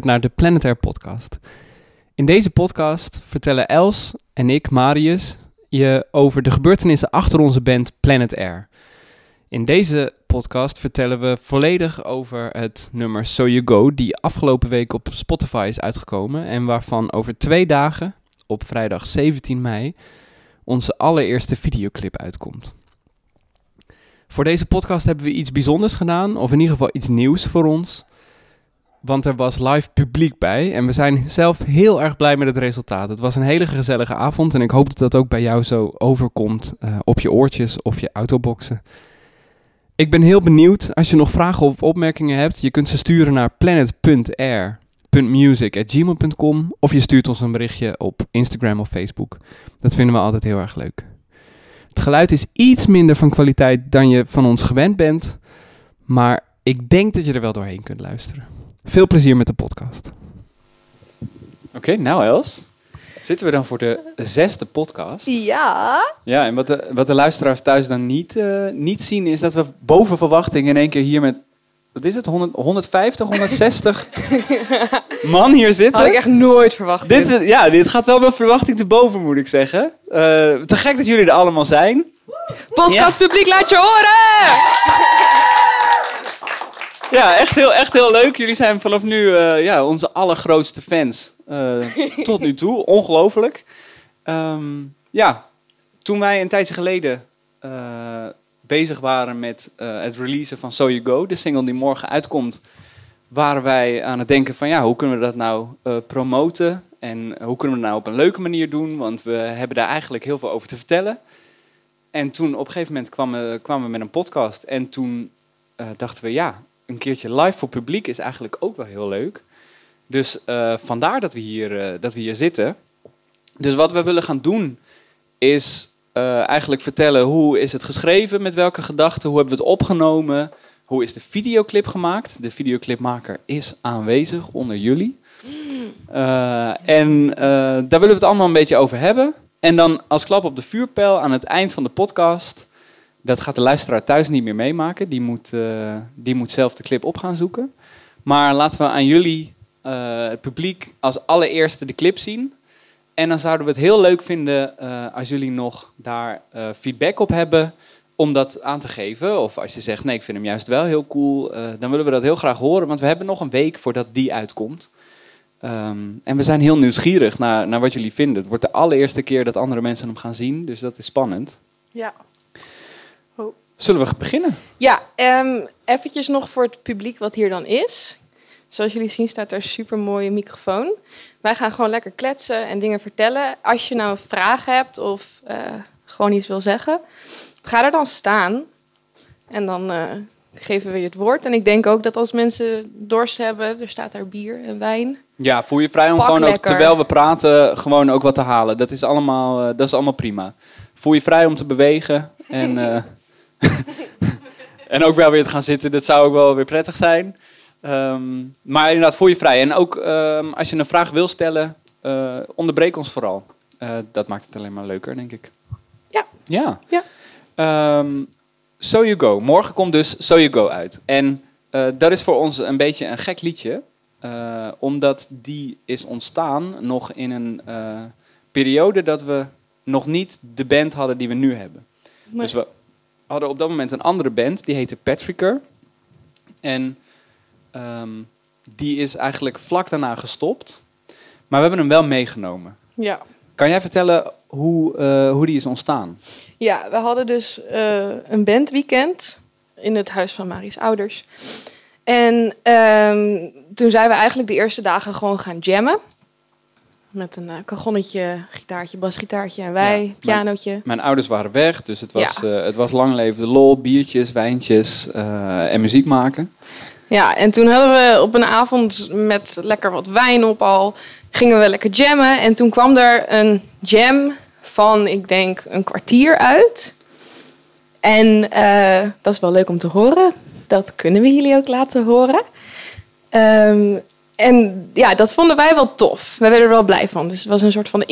naar de Planet Air podcast. In deze podcast vertellen Els en ik, Marius, je over de gebeurtenissen achter onze band Planet Air. In deze podcast vertellen we volledig over het nummer So You Go, die afgelopen week op Spotify is uitgekomen en waarvan over 2 dagen, op vrijdag 17 mei, onze allereerste videoclip uitkomt. Voor deze podcast hebben we iets bijzonders gedaan, of in ieder geval iets nieuws voor ons. Want er was live publiek bij en we zijn zelf heel erg blij met het resultaat. Het was een hele gezellige avond en ik hoop dat dat ook bij jou zo overkomt op je oortjes of je autoboxen. Ik ben heel benieuwd. Als je nog vragen of opmerkingen hebt, je kunt ze sturen naar planet.air.music@gmail.com of je stuurt ons een berichtje op Instagram of Facebook. Dat vinden we altijd heel erg leuk. Het geluid is iets minder van kwaliteit dan je van ons gewend bent, maar ik denk dat je er wel doorheen kunt luisteren. Veel plezier met de podcast. Oké, nou Els, zitten we dan voor de 6e podcast. Ja. Ja, en wat de luisteraars thuis dan niet zien is dat we boven verwachting in één keer hier met, wat is het, 150, 160 man hier zitten. Had ik echt nooit verwacht. Dit gaat wel mijn verwachting te boven, moet ik zeggen. Te gek dat jullie er allemaal zijn. Podcastpubliek, laat je horen! Ja, echt heel leuk. Jullie zijn vanaf nu onze allergrootste fans tot nu toe. Ongelooflijk. Toen wij een tijdje geleden bezig waren met het releasen van So You Go, de single die morgen uitkomt, waren wij aan het denken van hoe kunnen we dat nou promoten en hoe kunnen we dat nou op een leuke manier doen, want we hebben daar eigenlijk heel veel over te vertellen. En toen op een gegeven moment kwamen we met een podcast en toen dachten we een keertje live voor publiek is eigenlijk ook wel heel leuk. Dus vandaar dat we hier zitten. Dus wat we willen gaan doen is eigenlijk vertellen hoe is het geschreven, met welke gedachten, hoe hebben we het opgenomen, hoe is de videoclip gemaakt. De videoclipmaker is aanwezig onder jullie. En daar willen we het allemaal een beetje over hebben. En dan als klap op de vuurpijl aan het eind van de podcast, dat gaat de luisteraar thuis niet meer meemaken. Die moet zelf de clip op gaan zoeken. Maar laten we aan jullie, het publiek, als allereerste de clip zien. En dan zouden we het heel leuk vinden als jullie nog daar feedback op hebben om dat aan te geven. Of als je zegt, nee, ik vind hem juist wel heel cool. Dan willen we dat heel graag horen, want we hebben nog een week voordat die uitkomt. En we zijn heel nieuwsgierig naar wat jullie vinden. Het wordt de allereerste keer dat andere mensen hem gaan zien, dus dat is spannend. Ja. Oh. Zullen we beginnen? Ja, eventjes nog voor het publiek wat hier dan is. Zoals jullie zien staat er een supermooie microfoon. Wij gaan gewoon lekker kletsen en dingen vertellen. Als je nou een vraag hebt of gewoon iets wil zeggen, ga er dan staan. En dan geven we je het woord. En ik denk ook dat als mensen dorst hebben, er staat daar bier en wijn. Ja, voel je vrij om gewoon ook, terwijl we praten, gewoon ook wat te halen. Dat is allemaal prima. Voel je vrij om te bewegen en, en ook wel weer te gaan zitten. Dat zou ook wel weer prettig zijn. Maar inderdaad, voel je vrij. En ook als je een vraag wil stellen, onderbreek ons vooral. Dat maakt het alleen maar leuker, denk ik. Ja. So You Go. Morgen komt dus So You Go uit. En dat is voor ons een beetje een gek liedje. Omdat die is ontstaan nog in een periode dat we nog niet de band hadden die we nu hebben. Nee. Dus we hadden op dat moment een andere band. Die heette Patricker. En die is eigenlijk vlak daarna gestopt. Maar we hebben hem wel meegenomen. Ja. Kan jij vertellen hoe die is ontstaan? Ja, we hadden dus een bandweekend in het huis van Mari's ouders. En toen zijn we eigenlijk de eerste dagen gewoon gaan jammen. Met een kagonnetje, gitaartje, basgitaartje en wij, pianootje. Mijn ouders waren weg, dus het was lang leven de lol, biertjes, wijntjes en muziek maken. Ja, en toen hadden we op een avond met lekker wat wijn op al, gingen we lekker jammen. En toen kwam er een jam van, ik denk, een kwartier uit. En dat is wel leuk om te horen. Dat kunnen we jullie ook laten horen. En ja, dat vonden wij wel tof. We werden er wel blij van. Dus het was een soort van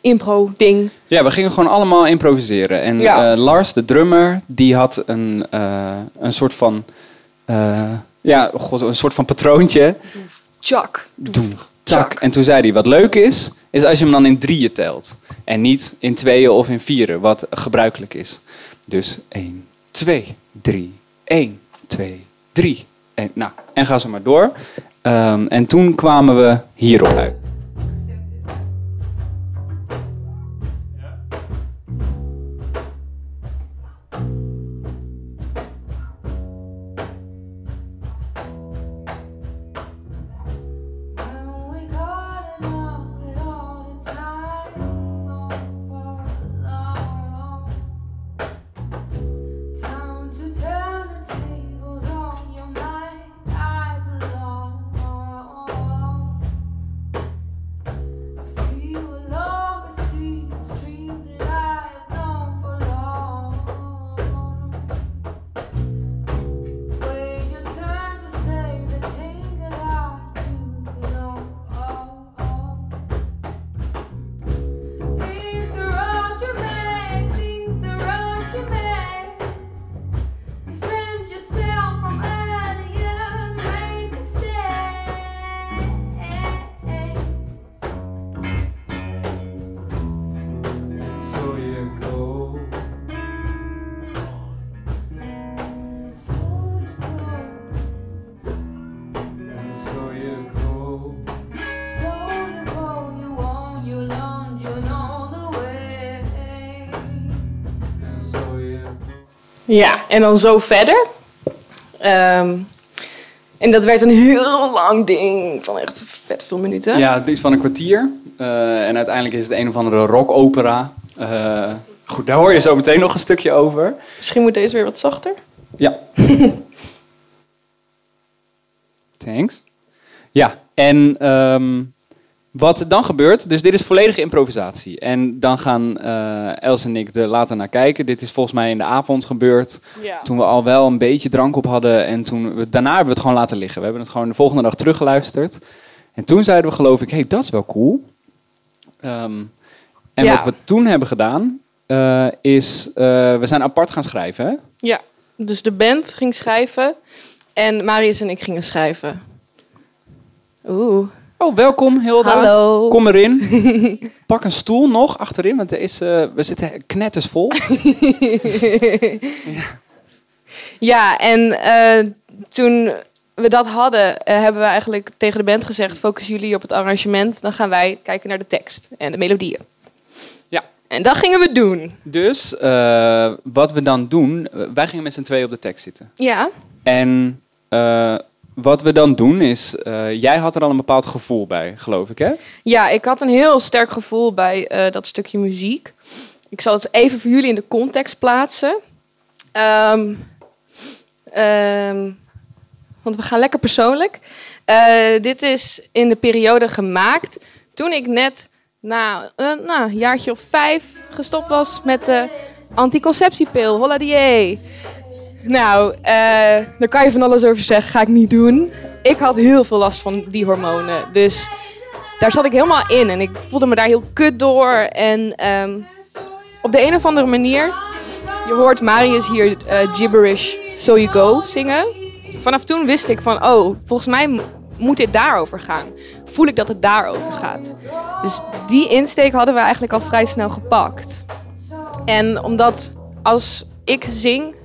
impro-ding. Ja, we gingen gewoon allemaal improviseren. En Lars, de drummer, die had een soort van Ja, god, een soort van patroontje. Doef, tjak. Doef, doef, tjak. En toen zei hij, wat leuk is, is als je hem dan in drieën telt. En niet in tweeën of in vieren, wat gebruikelijk is. Dus 1, 2, 3, 1, 2, 3. Nou, en ga ze maar door. En toen kwamen we hierop uit. Ja, en dan zo verder. En dat werd een heel lang ding van echt vet veel minuten. Ja, het is van een kwartier. En uiteindelijk is het een of andere rockopera. Goed, daar hoor je zo meteen nog een stukje over. Misschien moet deze weer wat zachter. Ja. Thanks. Ja, en wat er dan gebeurt... Dus dit is volledige improvisatie. En dan gaan Els en ik er later naar kijken. Dit is volgens mij in de avond gebeurd. Ja. Toen we al wel een beetje drank op hadden. En daarna hebben we het gewoon laten liggen. We hebben het gewoon de volgende dag teruggeluisterd. En toen zeiden we, geloof ik, hey, dat is wel cool. En ja, wat we toen hebben gedaan... we zijn apart gaan schrijven, hè? Ja, dus de band ging schrijven. En Marius en ik gingen schrijven. Oeh... Oh, welkom Hilda. Hallo. Kom erin. Pak een stoel nog achterin, want we zitten knettersvol. Ja, en toen we dat hadden, hebben we eigenlijk tegen de band gezegd... focus jullie op het arrangement, dan gaan wij kijken naar de tekst en de melodieën. Ja. En dat gingen we doen. Dus wat we dan doen, wij gingen met z'n tweeën op de tekst zitten. Ja. En... wat we dan doen is... jij had er al een bepaald gevoel bij, geloof ik, hè? Ja, ik had een heel sterk gevoel bij dat stukje muziek. Ik zal het even voor jullie in de context plaatsen. Want we gaan lekker persoonlijk. Dit is in de periode gemaakt... toen ik net na een jaartje of 5 gestopt was... met de anticonceptiepil, holladier... Nou, daar kan je van alles over zeggen. Ga ik niet doen. Ik had heel veel last van die hormonen. Dus daar zat ik helemaal in. En ik voelde me daar heel kut door. En op de een of andere manier... Je hoort Marius hier gibberish So You Go zingen. Vanaf toen wist ik van... Oh, volgens mij moet dit daarover gaan. Voel ik dat het daarover gaat. Dus die insteek hadden we eigenlijk al vrij snel gepakt. En omdat als ik zingend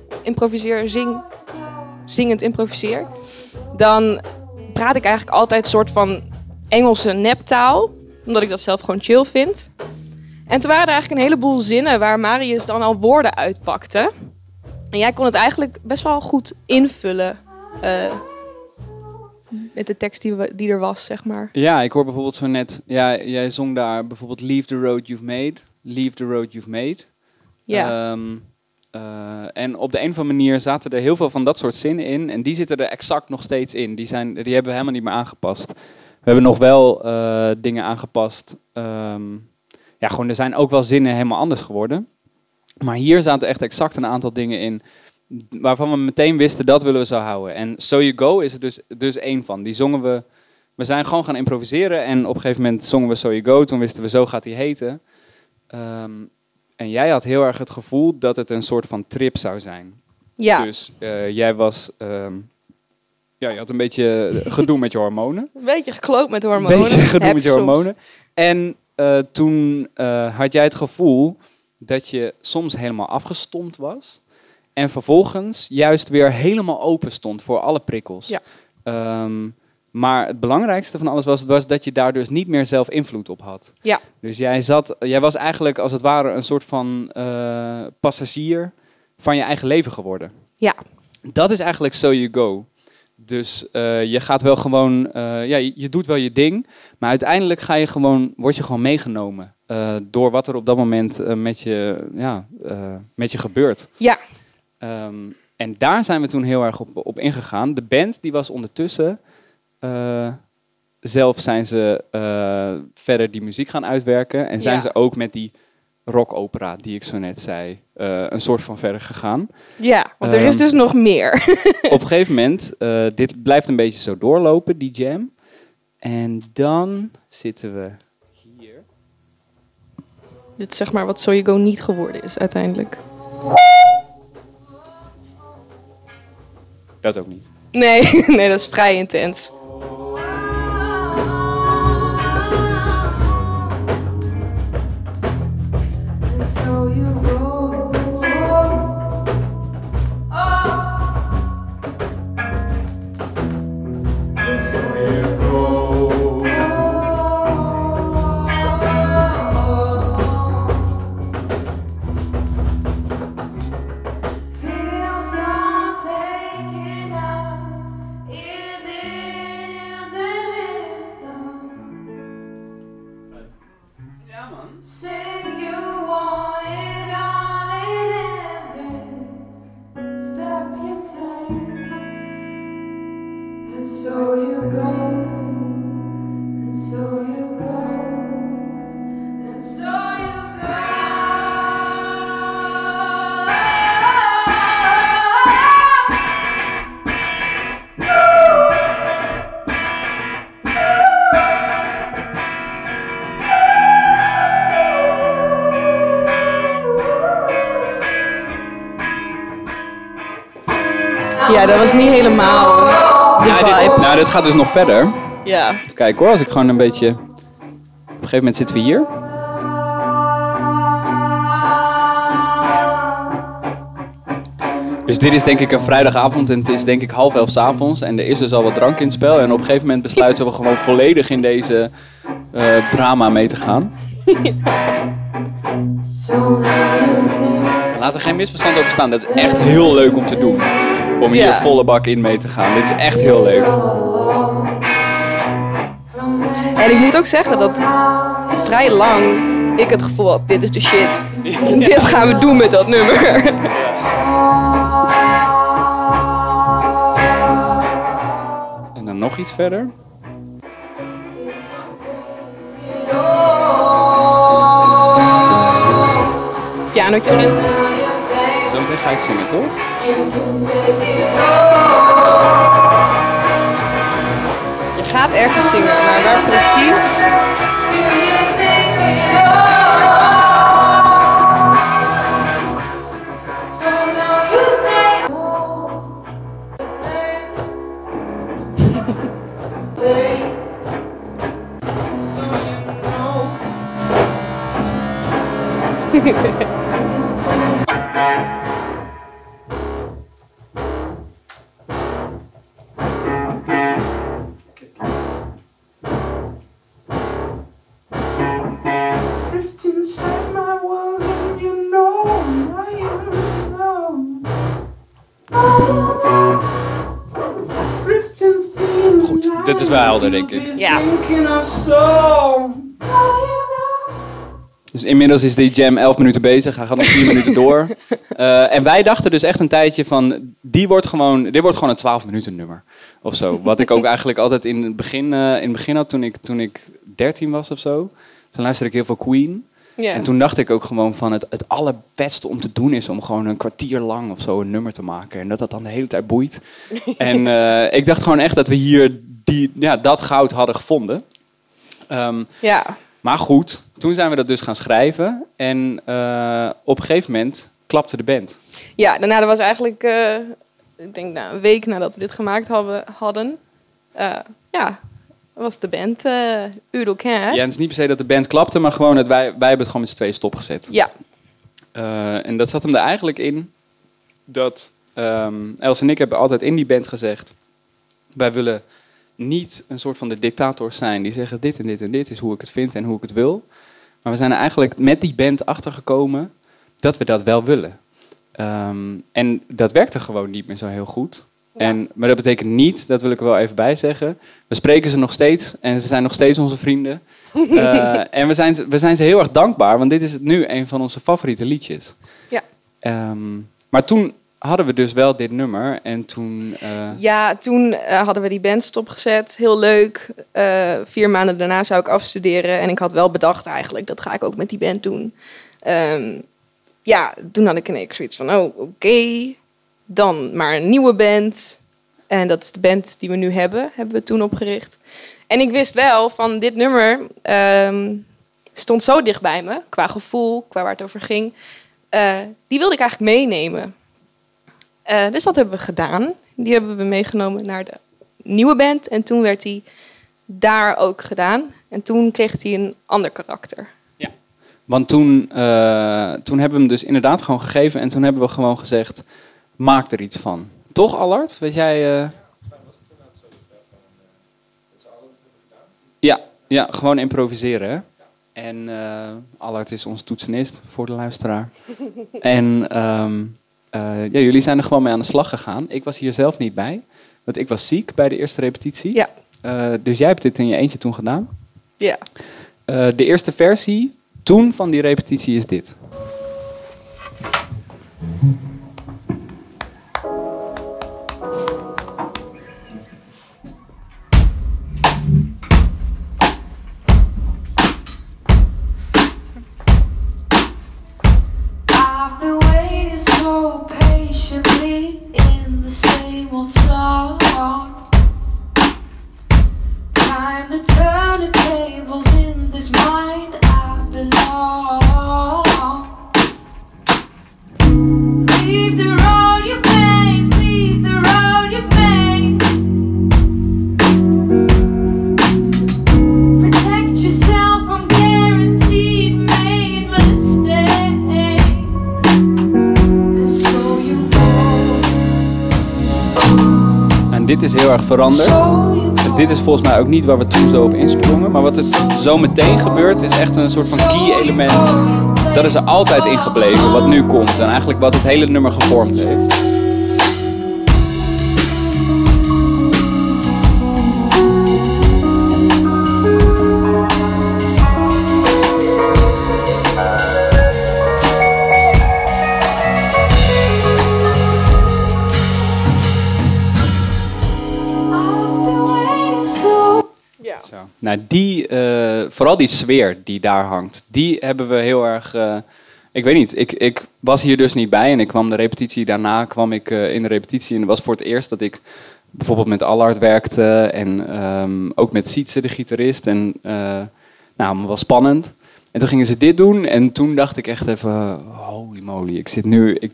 improviseer, dan praat ik eigenlijk altijd een soort van Engelse neptaal, omdat ik dat zelf gewoon chill vind. En toen waren er eigenlijk een heleboel zinnen waar Marius dan al woorden uitpakte. En jij kon het eigenlijk best wel goed invullen met de tekst die er was, zeg maar. Ja, ik hoor bijvoorbeeld zo net, ja, jij zong daar bijvoorbeeld Leave the road you've made, leave the road you've made. Ja. En op de een of andere manier zaten er heel veel van dat soort zinnen in. En die zitten er exact nog steeds in. Die hebben we helemaal niet meer aangepast. We hebben nog wel dingen aangepast. Ja, gewoon er zijn ook wel zinnen helemaal anders geworden. Maar hier zaten echt exact een aantal dingen in... waarvan we meteen wisten, dat willen we zo houden. En So You Go is er dus één van. Die zongen we... We zijn gewoon gaan improviseren. En op een gegeven moment zongen we So You Go. Toen wisten we, zo gaat die heten. En jij had heel erg het gevoel dat het een soort van trip zou zijn. Ja. Dus jij was Ja, je had een beetje gedoe met je hormonen. Een beetje gekloopt met hormonen. Een beetje gedoe met je hormonen. En toen had jij het gevoel dat je soms helemaal afgestompt was. En vervolgens juist weer helemaal open stond voor alle prikkels. Ja. Maar het belangrijkste van alles was dat je daar dus niet meer zelf invloed op had. Ja. Dus jij was eigenlijk als het ware een soort van passagier van je eigen leven geworden. Ja. Dat is eigenlijk so you go. Dus je gaat wel gewoon, je doet wel je ding, maar uiteindelijk word je gewoon meegenomen door wat er op dat moment met je gebeurt. Ja. En daar zijn we toen heel erg op ingegaan. De band die was ondertussen, zelf zijn ze verder die muziek gaan uitwerken en zijn ze ook met die rockopera die ik zo net zei, een soort van verder gegaan. Ja, want er is dus nog meer. Op een gegeven moment, dit blijft een beetje zo doorlopen, die jam. En dan zitten we hier. Dit is zeg maar wat So You Go niet geworden is uiteindelijk. Dat ook niet. Nee, dat is vrij intens. Ja, dat was niet helemaal de vibe. Dit gaat dus nog verder. Ja. Even kijken hoor, als ik gewoon een beetje... Op een gegeven moment zitten we hier. Dus dit is denk ik een vrijdagavond en het is denk ik 22:30 s'avonds. En er is dus al wat drank in het spel. En op een gegeven moment besluiten we gewoon volledig in deze drama mee te gaan. Laat er geen misverstand over staan. Dat is echt heel leuk om te doen. Om hier volle bak in mee te gaan. Dit is echt heel leuk. En ik moet ook zeggen dat vrij lang ik het gevoel had, dit is de shit. Ja. Dit gaan we doen met dat nummer. Ja. En dan nog iets verder. Pianotje erin. Zometeen ga ik zingen, toch? Je gaat ergens zingen, maar waar precies? Dit is wel helder, denk ik. Ja. Dus inmiddels is die jam 11 minuten bezig. Hij gaat nog 4 minuten door. En wij dachten dus echt een tijdje van... Dit wordt gewoon een 12 minuten nummer. Of zo. Wat ik ook eigenlijk altijd in het begin had toen ik 13 was of zo. Toen luisterde ik heel veel Queen. Yeah. En toen dacht ik ook gewoon van het allerbeste om te doen is om gewoon een kwartier lang of zo een nummer te maken. En dat dan de hele tijd boeit. En ik dacht gewoon echt dat we hier dat goud hadden gevonden. Maar goed, toen zijn we dat dus gaan schrijven. En op een gegeven moment klapte de band. Ja, daarna was eigenlijk ik denk na een week nadat we dit gemaakt hadden, was de band Udo Kern. Ja, het is niet per se dat de band klapte, maar gewoon dat wij hebben het gewoon met z'n tweeën stopgezet. Ja. En dat zat hem er eigenlijk in dat Els en ik hebben altijd in die band gezegd, wij willen niet een soort van de dictators zijn die zeggen dit en dit en dit is hoe ik het vind en hoe ik het wil. Maar we zijn er eigenlijk met die band achtergekomen dat we dat wel willen. En dat werkte gewoon niet meer zo heel goed. Ja. Maar dat betekent niet, dat wil ik er wel even bij zeggen, we spreken ze nog steeds en ze zijn nog steeds onze vrienden. En we zijn ze heel erg dankbaar, want dit is nu een van onze favoriete liedjes. Ja. Maar toen hadden we dus wel dit nummer en toen... Toen hadden we die band stopgezet. Heel leuk. 4 maanden daarna zou ik afstuderen en ik had wel bedacht eigenlijk, dat ga ik ook met die band doen. Toen had ik ineens zoiets van, oké, dan maar een nieuwe band. En dat is de band die we nu hebben we toen opgericht. En ik wist wel van dit nummer, stond zo dicht bij me, qua gevoel, qua waar het over ging. Die wilde ik eigenlijk meenemen. Dus dat hebben we gedaan. Die hebben we meegenomen naar de nieuwe band. En toen werd die daar ook gedaan. En toen kreeg hij een ander karakter. Ja, want toen hebben we hem dus inderdaad gewoon gegeven. En toen hebben we gewoon gezegd, maak er iets van. Toch, Allard? Weet jij... Ja, gewoon improviseren. Hè? En Allard is onze toetsenist voor de luisteraar. En... jullie zijn er gewoon mee aan de slag gegaan. Ik was hier zelf niet bij, want ik was ziek bij de eerste repetitie. Ja. Dus jij hebt dit in je eentje toen gedaan. Ja. De eerste versie toen van die repetitie is dit. Dit is heel erg veranderd. Dit is volgens mij ook niet waar we toen zo op insprongen. Maar wat er zo meteen gebeurt is echt een soort van key element. Dat is er altijd in gebleven, wat nu komt. En eigenlijk wat het hele nummer gevormd heeft. Nou, vooral die sfeer die daar hangt, die hebben we heel erg... ik weet niet, ik was hier dus niet bij en ik kwam de repetitie daarna in de repetitie. En het was voor het eerst dat ik bijvoorbeeld met Allard werkte en ook met Sietse, de gitarist. En nou, was spannend. En toen gingen ze dit doen en toen dacht ik echt even, holy moly, ik zit nu...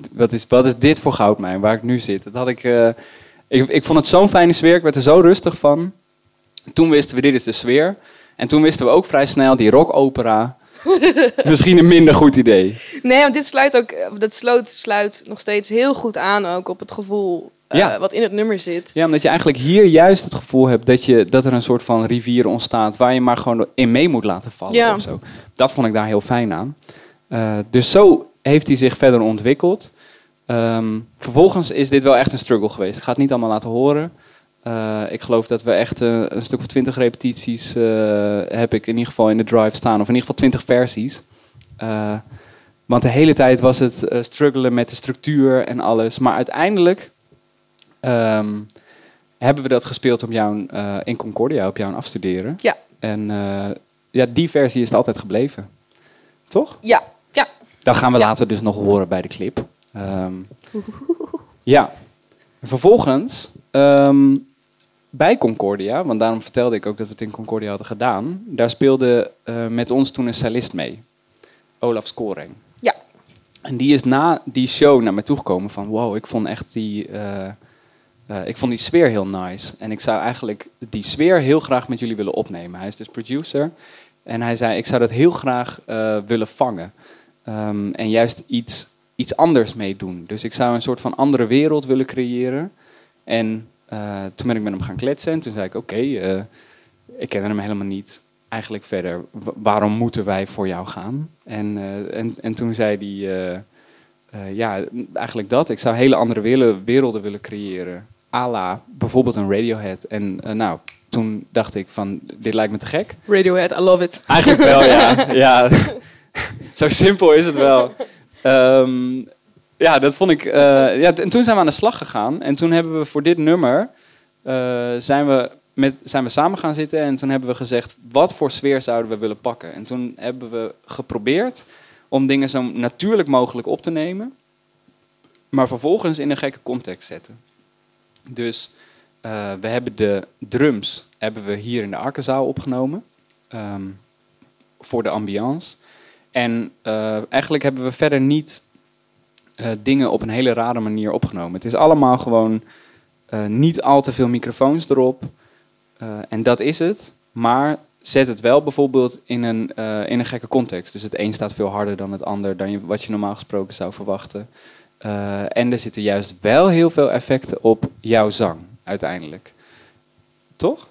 Wat is dit voor goudmijn, waar ik nu zit? Dat had ik, ik vond het zo'n fijne sfeer, ik werd er zo rustig van. Toen wisten we, dit is de sfeer. En toen wisten we ook vrij snel, die rockopera... misschien een minder goed idee. Nee, want dit sluit nog steeds heel goed aan ook op het gevoel wat in het nummer zit. Ja, omdat je eigenlijk hier juist het gevoel hebt dat er een soort van rivier ontstaat... waar je maar gewoon in mee moet laten vallen of zo. Dat vond ik daar heel fijn aan. Dus zo heeft hij zich verder ontwikkeld. Vervolgens is dit wel echt een struggle geweest. Ik ga het niet allemaal laten horen... ik geloof dat we echt een stuk of 20 repetities heb ik in ieder geval in de drive staan. Of in ieder geval 20 versies. Want de hele tijd was het struggelen met de structuur en alles. Maar uiteindelijk hebben we dat gespeeld op jou, in Concordia, op jou afstuderen. Ja. En die versie is altijd gebleven. Toch? Ja. Ja. Dat gaan we later dus nog horen bij de clip. Ja. Vervolgens... bij Concordia, want daarom vertelde ik ook dat we het in Concordia hadden gedaan. Daar speelde met ons toen een cellist mee. Olaf Skoring. Ja. En die is na die show naar mij toegekomen van... wow, ik vond echt die Ik vond die sfeer heel nice. En ik zou eigenlijk die sfeer heel graag met jullie willen opnemen. Hij is dus producer. En hij zei, ik zou dat heel graag willen vangen. En juist iets anders mee doen. Dus ik zou een soort van andere wereld willen creëren. En toen ben ik met hem gaan kletsen. En toen zei ik, oké, ik ken hem helemaal niet. Eigenlijk verder, waarom moeten wij voor jou gaan? En toen zei hij... eigenlijk dat. Ik zou hele andere werelden willen creëren. À la bijvoorbeeld een Radiohead. En toen dacht ik van, dit lijkt me te gek. Radiohead, I love it. Eigenlijk wel, ja. Ja. Zo simpel is het wel. Dat vond ik... en toen zijn we aan de slag gegaan. En toen hebben we voor dit nummer... zijn we samen gaan zitten. En toen hebben we gezegd, wat voor sfeer zouden we willen pakken? En toen hebben we geprobeerd... om dingen zo natuurlijk mogelijk op te nemen, maar vervolgens in een gekke context zetten. Dus we hebben de drums hier in de Arkenzaal opgenomen, voor de ambiance. En eigenlijk hebben we verder niet dingen op een hele rare manier opgenomen. Het is allemaal gewoon niet al te veel microfoons erop, en dat is het, maar... Zet het wel bijvoorbeeld in een gekke context. Dus het een staat veel harder dan het ander, wat je normaal gesproken zou verwachten. En er zitten juist wel heel veel effecten op jouw zang, uiteindelijk. Toch?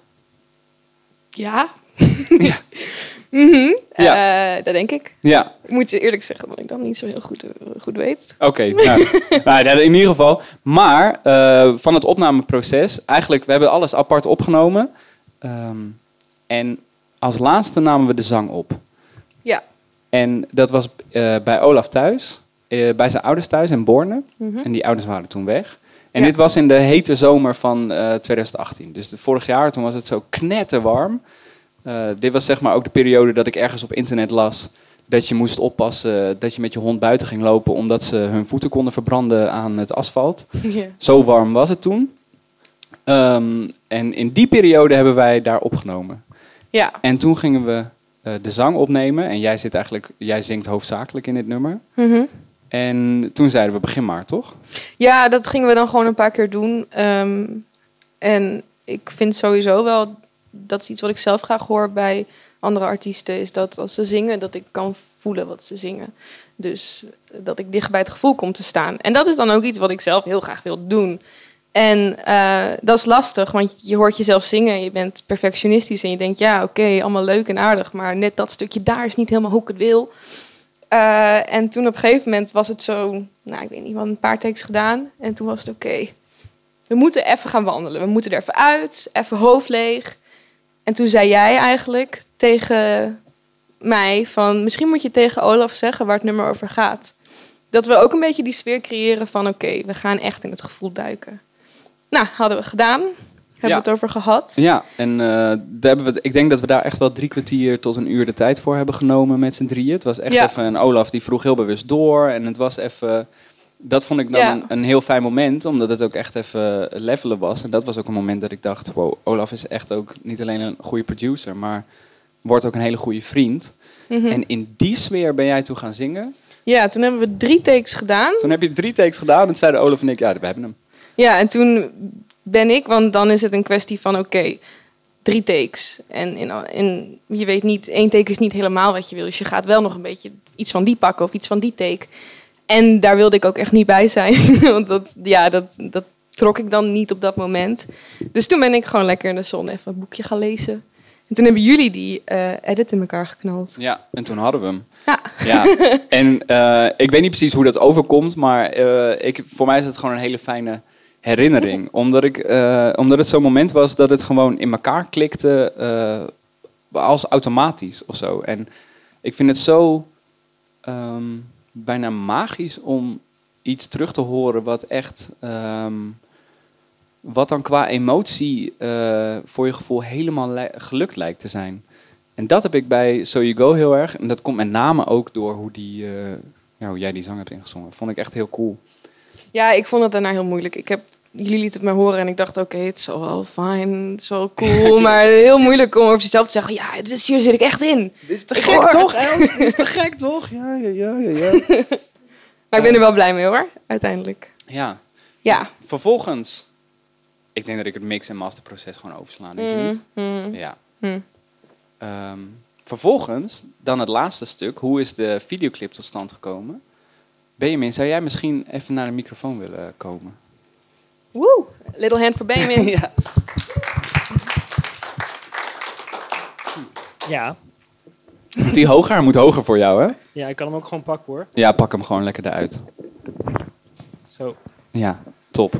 Ja. Ja. Mm-hmm. Ja. Dat denk ik. Ja. Ik moet je eerlijk zeggen dat ik dat niet zo heel goed weet. Oké, in ieder geval. Maar van het opnameproces, eigenlijk, we hebben alles apart opgenomen. En als laatste namen we de zang op. Ja. En dat was bij Olaf thuis, bij zijn ouders thuis in Borne. Mm-hmm. En die ouders waren toen weg. En dit was in de hete zomer van 2018. Dus vorig jaar, toen was het zo knetterwarm. Dit was zeg maar ook de periode dat ik ergens op internet las... dat je moest oppassen dat je met je hond buiten ging lopen... omdat ze hun voeten konden verbranden aan het asfalt. Yeah. Zo warm was het toen. En in die periode hebben wij daar opgenomen. Ja. En toen gingen we de zang opnemen. En jij zingt hoofdzakelijk in dit nummer. Mm-hmm. En toen zeiden we, begin maar, toch? Ja, dat gingen we dan gewoon een paar keer doen. En ik vind sowieso wel... Dat is iets wat ik zelf graag hoor bij andere artiesten. Is dat als ze zingen, dat ik kan voelen wat ze zingen. Dus dat ik dicht bij het gevoel kom te staan. En dat is dan ook iets wat ik zelf heel graag wil doen. En dat is lastig, want je hoort jezelf zingen en je bent perfectionistisch. En je denkt, ja, oké, allemaal leuk en aardig. Maar net dat stukje daar is niet helemaal hoe ik het wil. En toen op een gegeven moment was het zo... ik weet niet, we hadden een paar takes gedaan. En toen was het oké. We moeten even gaan wandelen. We moeten er even uit, even hoofd leeg. En toen zei jij eigenlijk tegen mij van... Misschien moet je tegen Olaf zeggen waar het nummer over gaat. Dat we ook een beetje die sfeer creëren van... Oké, we gaan echt in het gevoel duiken. Hadden we gedaan. Hebben we het over gehad. Ja, en ik denk dat we daar echt wel 3 kwartier tot 1 uur de tijd voor hebben genomen met z'n drieën. Het was echt even... En Olaf die vroeg heel bewust door. En het was even... Dat vond ik dan een heel fijn moment. Omdat het ook echt even levelen was. En dat was ook een moment dat ik dacht... Wow, Olaf is echt ook niet alleen een goede producer... maar wordt ook een hele goede vriend. Mm-hmm. En in die sfeer ben jij toe gaan zingen. Ja, toen hebben we 3 takes gedaan. Toen heb je 3 takes gedaan. En toen zeiden Olaf en ik... Ja, we hebben hem. Ja, en toen ben ik, want dan is het een kwestie van oké, 3 takes. En je weet niet, 1 take is niet helemaal wat je wil. Dus je gaat wel nog een beetje iets van die pakken of iets van die take. En daar wilde ik ook echt niet bij zijn. Want dat trok ik dan niet op dat moment. Dus toen ben ik gewoon lekker in de zon even een boekje gaan lezen. En toen hebben jullie die edit in elkaar geknald. Ja, en toen hadden we hem. Ja. En ik weet niet precies hoe dat overkomt, maar voor mij is het gewoon een hele fijne... herinnering, omdat het zo'n moment was dat het gewoon in elkaar klikte als automatisch of zo. En ik vind het zo bijna magisch om iets terug te horen wat echt, wat dan qua emotie voor je gevoel helemaal gelukt lijkt te zijn. En dat heb ik bij So You Go heel erg. En dat komt met name ook door hoe jij die zang hebt ingezongen. Vond ik echt heel cool. Ja, ik vond het daarna heel moeilijk. Jullie lieten het me horen en ik dacht, oké, het is wel fijn, het is wel cool. Maar heel moeilijk om over zichzelf te zeggen, ja, dus hier zit ik echt in. Dit is te gek, toch? Dit is te gek, toch? Ja. Maar ik ben er wel blij mee, hoor, uiteindelijk. Ja. Vervolgens ik denk dat ik het mix- en masterproces gewoon overslaan. Ja. Vervolgens, dan het laatste stuk. Hoe is de videoclip tot stand gekomen? Benjamin, zou jij misschien even naar de microfoon willen komen? Woe, little hand voor Benjamin. Ja. Ja. Moet die hoger? Hij moet hoger voor jou, hè? Ja, ik kan hem ook gewoon pakken, hoor. Ja, pak hem gewoon lekker eruit. Zo. Ja, top.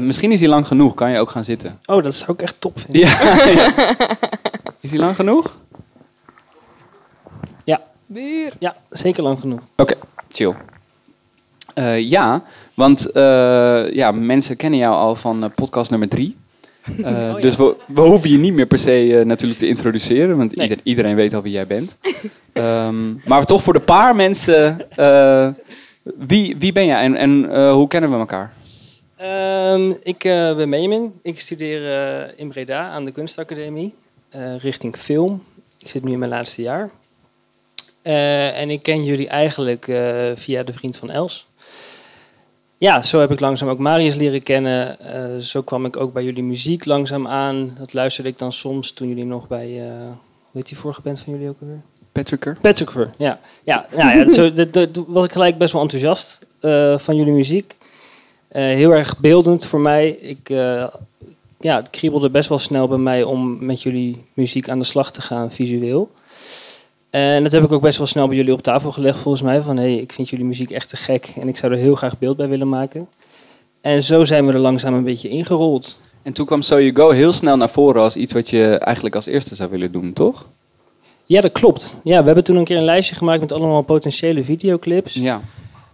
Misschien is hij lang genoeg. Kan je ook gaan zitten? Oh, dat zou ik echt top vinden. Ja, ja. Is hij lang genoeg? Ja. Weer? Ja, zeker lang genoeg. Oké, chill. Ja, want mensen kennen jou al van podcast nummer 3. Dus we hoeven je niet meer per se natuurlijk te introduceren, want iedereen weet al wie jij bent. Maar toch voor de paar mensen, wie ben jij en hoe kennen we elkaar? Ik ben Meemin. Ik studeer in Breda aan de kunstacademie, richting film. Ik zit nu in mijn laatste jaar. En ik ken jullie eigenlijk via de vriend van Els. Ja, zo heb ik langzaam ook Marius leren kennen. Zo kwam ik ook bij jullie muziek langzaam aan. Dat luisterde ik dan soms toen jullie nog bij... hoe heet die vorige band van jullie ook alweer? Patricker. Patricker, ja. Zo was ik gelijk best wel enthousiast van jullie muziek. Heel erg beeldend voor mij. Het kriebelde best wel snel bij mij om met jullie muziek aan de slag te gaan, visueel. En dat heb ik ook best wel snel bij jullie op tafel gelegd, volgens mij. Van, ik vind jullie muziek echt te gek en ik zou er heel graag beeld bij willen maken. En zo zijn we er langzaam een beetje ingerold. En toen kwam So You Go heel snel naar voren als iets wat je eigenlijk als eerste zou willen doen, toch? Ja, dat klopt. Ja, we hebben toen een keer een lijstje gemaakt met allemaal potentiële videoclips. Ja.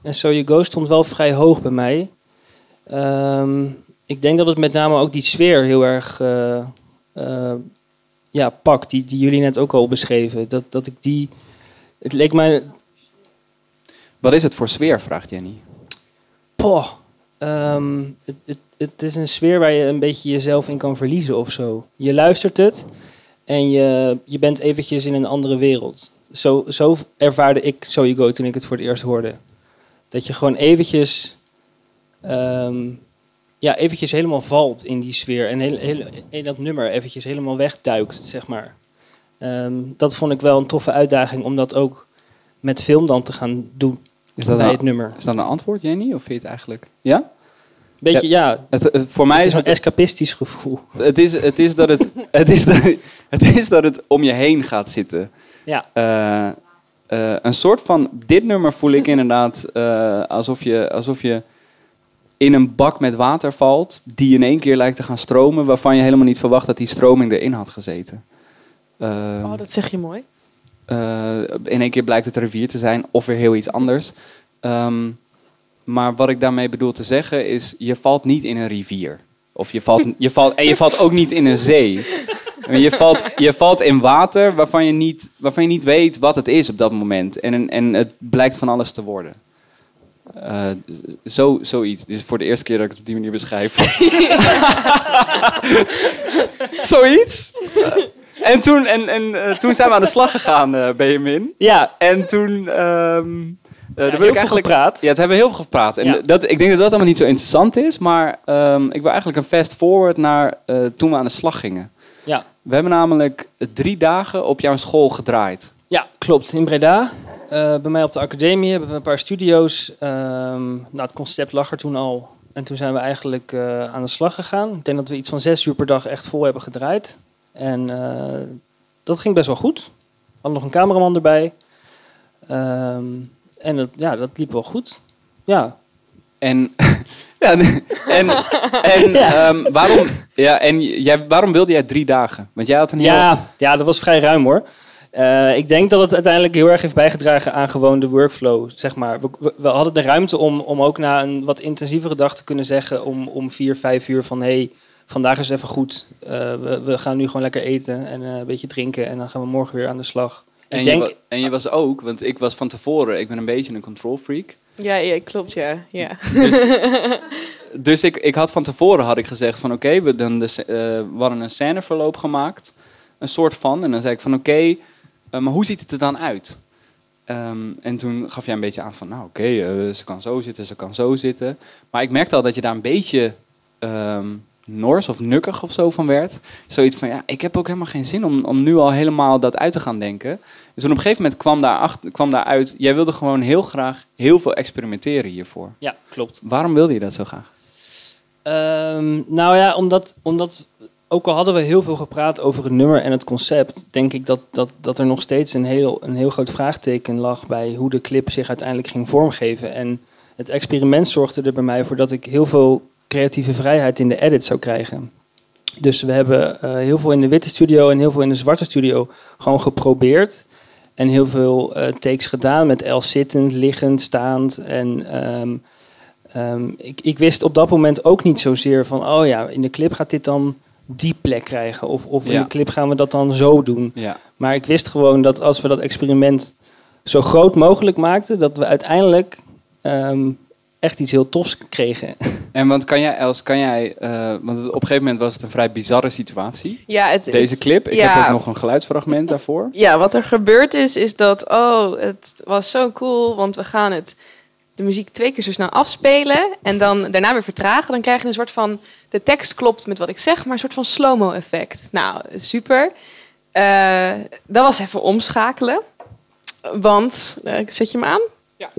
En So You Go stond wel vrij hoog bij mij. Ik denk dat het met name ook die sfeer heel erg... pakt, die jullie net ook al beschreven. Dat ik die... Het leek mij... Wat is het voor sfeer, vraagt Jenny? Het is een sfeer waar je een beetje jezelf in kan verliezen of zo. Je luistert het en je bent eventjes in een andere wereld. Zo ervaarde ik So You Go toen ik het voor het eerst hoorde. Dat je gewoon eventjes... eventjes helemaal valt in die sfeer en in dat nummer eventjes helemaal wegduikt, zeg maar. Dat vond ik wel een toffe uitdaging om dat ook met film dan te gaan doen het nummer. Is dat een antwoord, Jenny? Of vind je het eigenlijk... Ja? Beetje, ja. Het, voor mij is het een escapistisch gevoel. Het is dat het om je heen gaat zitten. Ja. Een soort van... Dit nummer voel ik inderdaad alsof je in een bak met water valt, die in één keer lijkt te gaan stromen, waarvan je helemaal niet verwacht dat die stroming erin had gezeten. Dat zeg je mooi. In één keer blijkt het een rivier te zijn, of weer heel iets anders. Maar wat ik daarmee bedoel te zeggen is, je valt niet in een rivier. Of je valt ook niet in een zee. Je valt in water waarvan je niet weet wat het is op dat moment. En het blijkt van alles te worden. Zoiets. Dit is voor de eerste keer dat ik het op die manier beschrijf. Zoiets. En toen zijn we aan de slag gegaan, Benjamin. Ja. En toen... gepraat. Ja, toen hebben we heel veel gepraat. En ik denk dat dat allemaal niet zo interessant is. Maar ik wil eigenlijk een fast forward naar toen we aan de slag gingen. Ja. We hebben namelijk 3 dagen op jouw school gedraaid. Ja, klopt. In Breda. Bij mij op de academie hebben we een paar studio's. Het concept lag er toen al. En toen zijn we eigenlijk aan de slag gegaan. Ik denk dat we iets van 6 uur per dag echt vol hebben gedraaid. En dat ging best wel goed. Hadden nog een cameraman erbij. Dat liep wel goed. Ja. Waarom wilde jij 3 dagen? Want jij had een dat was vrij ruim, hoor. Ik denk dat het uiteindelijk heel erg heeft bijgedragen aan gewoon de workflow, zeg maar. We hadden de ruimte om ook na een wat intensievere dag te kunnen zeggen om 4-5 uur van... vandaag is even goed. We gaan nu gewoon lekker eten en een beetje drinken en dan gaan we morgen weer aan de slag. Je was ook, want ik was van tevoren... Ik ben een beetje een control freak. Ja, klopt, ja. Dus ik had van tevoren gezegd van oké, we hadden een scèneverloop gemaakt. Een soort van. En dan zei ik van oké... maar hoe ziet het er dan uit? En toen gaf jij een beetje aan van... ze kan zo zitten, ze kan zo zitten. Maar ik merkte al dat je daar een beetje nors of nukkig of zo van werd. Zoiets van, ja, ik heb ook helemaal geen zin om nu al helemaal dat uit te gaan denken. Dus op een gegeven moment kwam daaruit... Jij wilde gewoon heel graag heel veel experimenteren hiervoor. Ja, klopt. Waarom wilde je dat zo graag? Nou ja, omdat ook al hadden we heel veel gepraat over het nummer en het concept, denk ik dat er nog steeds een heel groot vraagteken lag bij hoe de clip zich uiteindelijk ging vormgeven. En het experiment zorgde er bij mij voor dat ik heel veel creatieve vrijheid in de edit zou krijgen. Dus we hebben heel veel in de witte studio en heel veel in de zwarte studio gewoon geprobeerd. En heel veel takes gedaan met El zittend, liggend, staand. En ik wist op dat moment ook niet zozeer van, oh ja, in de clip gaat dit dan die plek krijgen. Of ja. In de clip gaan we dat dan zo doen. Ja. Maar ik wist gewoon dat als we dat experiment zo groot mogelijk maakten, dat we uiteindelijk echt iets heel tofs kregen. En want want op een gegeven moment was het een vrij bizarre situatie. Ja, deze clip. Ik heb ook nog een geluidsfragment daarvoor. Ja, wat er gebeurd is dat, het was zo cool, want we gaan de muziek 2 keer zo snel afspelen en dan daarna weer vertragen. Dan krijg je een soort van, de tekst klopt met wat ik zeg, maar een soort van slow-mo effect. Nou, super. Dat was even omschakelen. Want, zet je hem aan? Ja.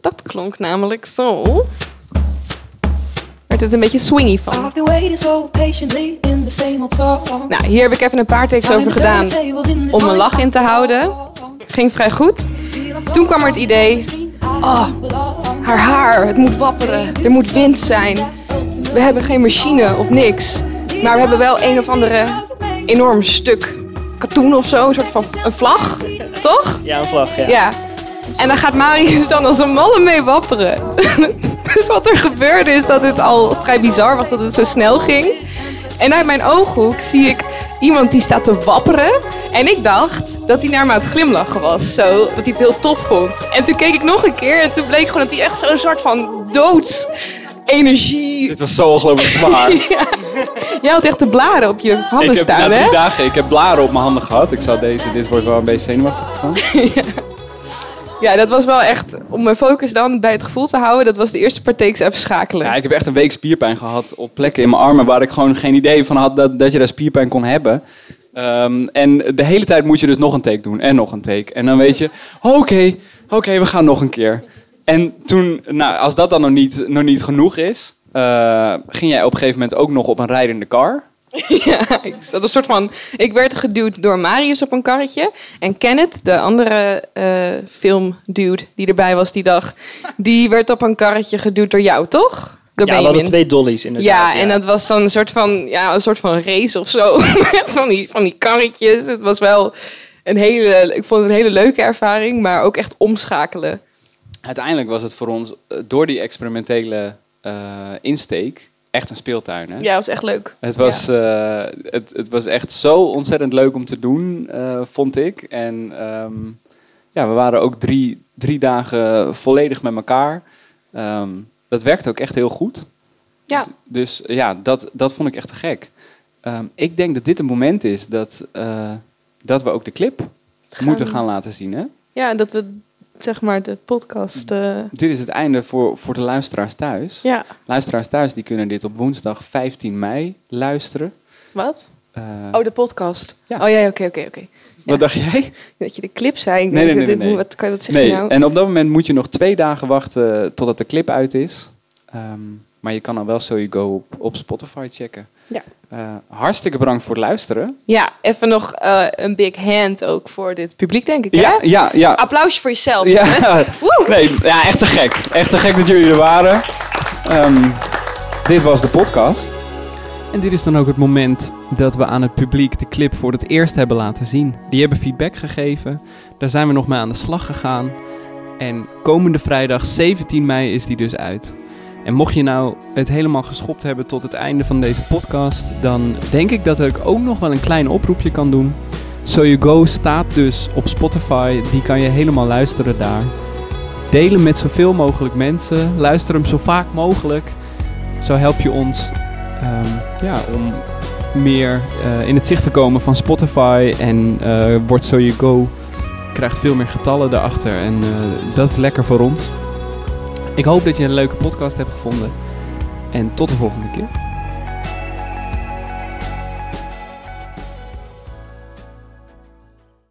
Dat klonk namelijk zo. Werd het een beetje swingy van. Nou, hier heb ik even een paar takes over gedaan om mijn lach in te houden. Ging vrij goed. Toen kwam er het idee, haar haar, het moet wapperen, er moet wind zijn. We hebben geen machine of niks, maar we hebben wel een of andere enorm stuk katoen of zo, een soort van een vlag, toch? Ja, een vlag, ja. En dan gaat Marius dan als een malle mee wapperen. Dus wat er gebeurde is dat het al vrij bizar was dat het zo snel ging. En uit mijn ooghoek zie ik iemand die staat te wapperen. En ik dacht dat hij naar me aan het glimlachen was. Zo, dat hij het heel tof vond. En toen keek ik nog een keer en toen bleek gewoon dat hij echt zo'n soort van doods energie. Dit was zo ongelooflijk zwaar. Ja. Jij had echt de blaren op je handen staan, hè? Ik heb blaren op mijn handen gehad. Dit wordt wel een beetje zenuwachtig van. Ja, dat was wel echt, om mijn focus dan bij het gevoel te houden, dat was de eerste paar takes even schakelen. Ja, ik heb echt een week spierpijn gehad op plekken in mijn armen waar ik gewoon geen idee van had dat je daar spierpijn kon hebben. En de hele tijd moet je dus nog een take doen en nog een take. En dan weet je, oké, we gaan nog een keer. En toen, nou, als dat dan nog niet genoeg is, ging jij op een gegeven moment ook nog op een rijdende kar. Ja, ik werd geduwd door Marius op een karretje. En Kenneth, de andere filmdude die erbij was die dag, die werd op een karretje geduwd door jou, toch? Door Benjamin. We hadden 2 dollies inderdaad. Ja, en dat was dan een soort van race of zo. Met van die karretjes. Het was wel ik vond het een hele leuke ervaring, maar ook echt omschakelen. Uiteindelijk was het voor ons, door die experimentele insteek, echt een speeltuin, hè? Ja, was echt leuk. Het was, ja. Het was echt zo ontzettend leuk om te doen, vond ik. En we waren ook drie dagen volledig met elkaar. Dat werkte ook echt heel goed. Ja. Dus ja, dat vond ik echt te gek. Ik denk dat dit een moment is dat we ook de clip moeten gaan laten zien, hè? Ja, dat we, zeg maar, de podcast. Dit is het einde voor de luisteraars thuis. Ja. Luisteraars thuis die kunnen dit op woensdag 15 mei luisteren. Wat? De podcast. Ja. Oh ja, oké. Ja. Wat dacht jij? Dat je de clip zei. Nee. Wat kan je dat zeggen nou? En op dat moment moet je nog 2 dagen wachten totdat de clip uit is. Maar je kan dan wel So You Go op Spotify checken. Ja. Hartstikke bedankt voor het luisteren. Ja, even nog een big hand ook voor dit publiek, denk ik. Hè? Ja. Applausje voor jezelf. Ja. Nee, echt te gek. Echt te gek dat jullie er waren. Dit was de podcast. En dit is dan ook het moment dat we aan het publiek de clip voor het eerst hebben laten zien. Die hebben feedback gegeven. Daar zijn we nog mee aan de slag gegaan. En komende vrijdag 17 mei is die dus uit. En mocht je nou het helemaal geschopt hebben tot het einde van deze podcast, dan denk ik dat ik ook nog wel een klein oproepje kan doen. So You Go staat dus op Spotify, die kan je helemaal luisteren daar. Deel hem met zoveel mogelijk mensen, luister hem zo vaak mogelijk. Zo help je ons om meer in het zicht te komen van Spotify en wordt So You Go, krijgt veel meer getallen daarachter en dat is lekker voor ons. Ik hoop dat je een leuke podcast hebt gevonden. En tot de volgende keer.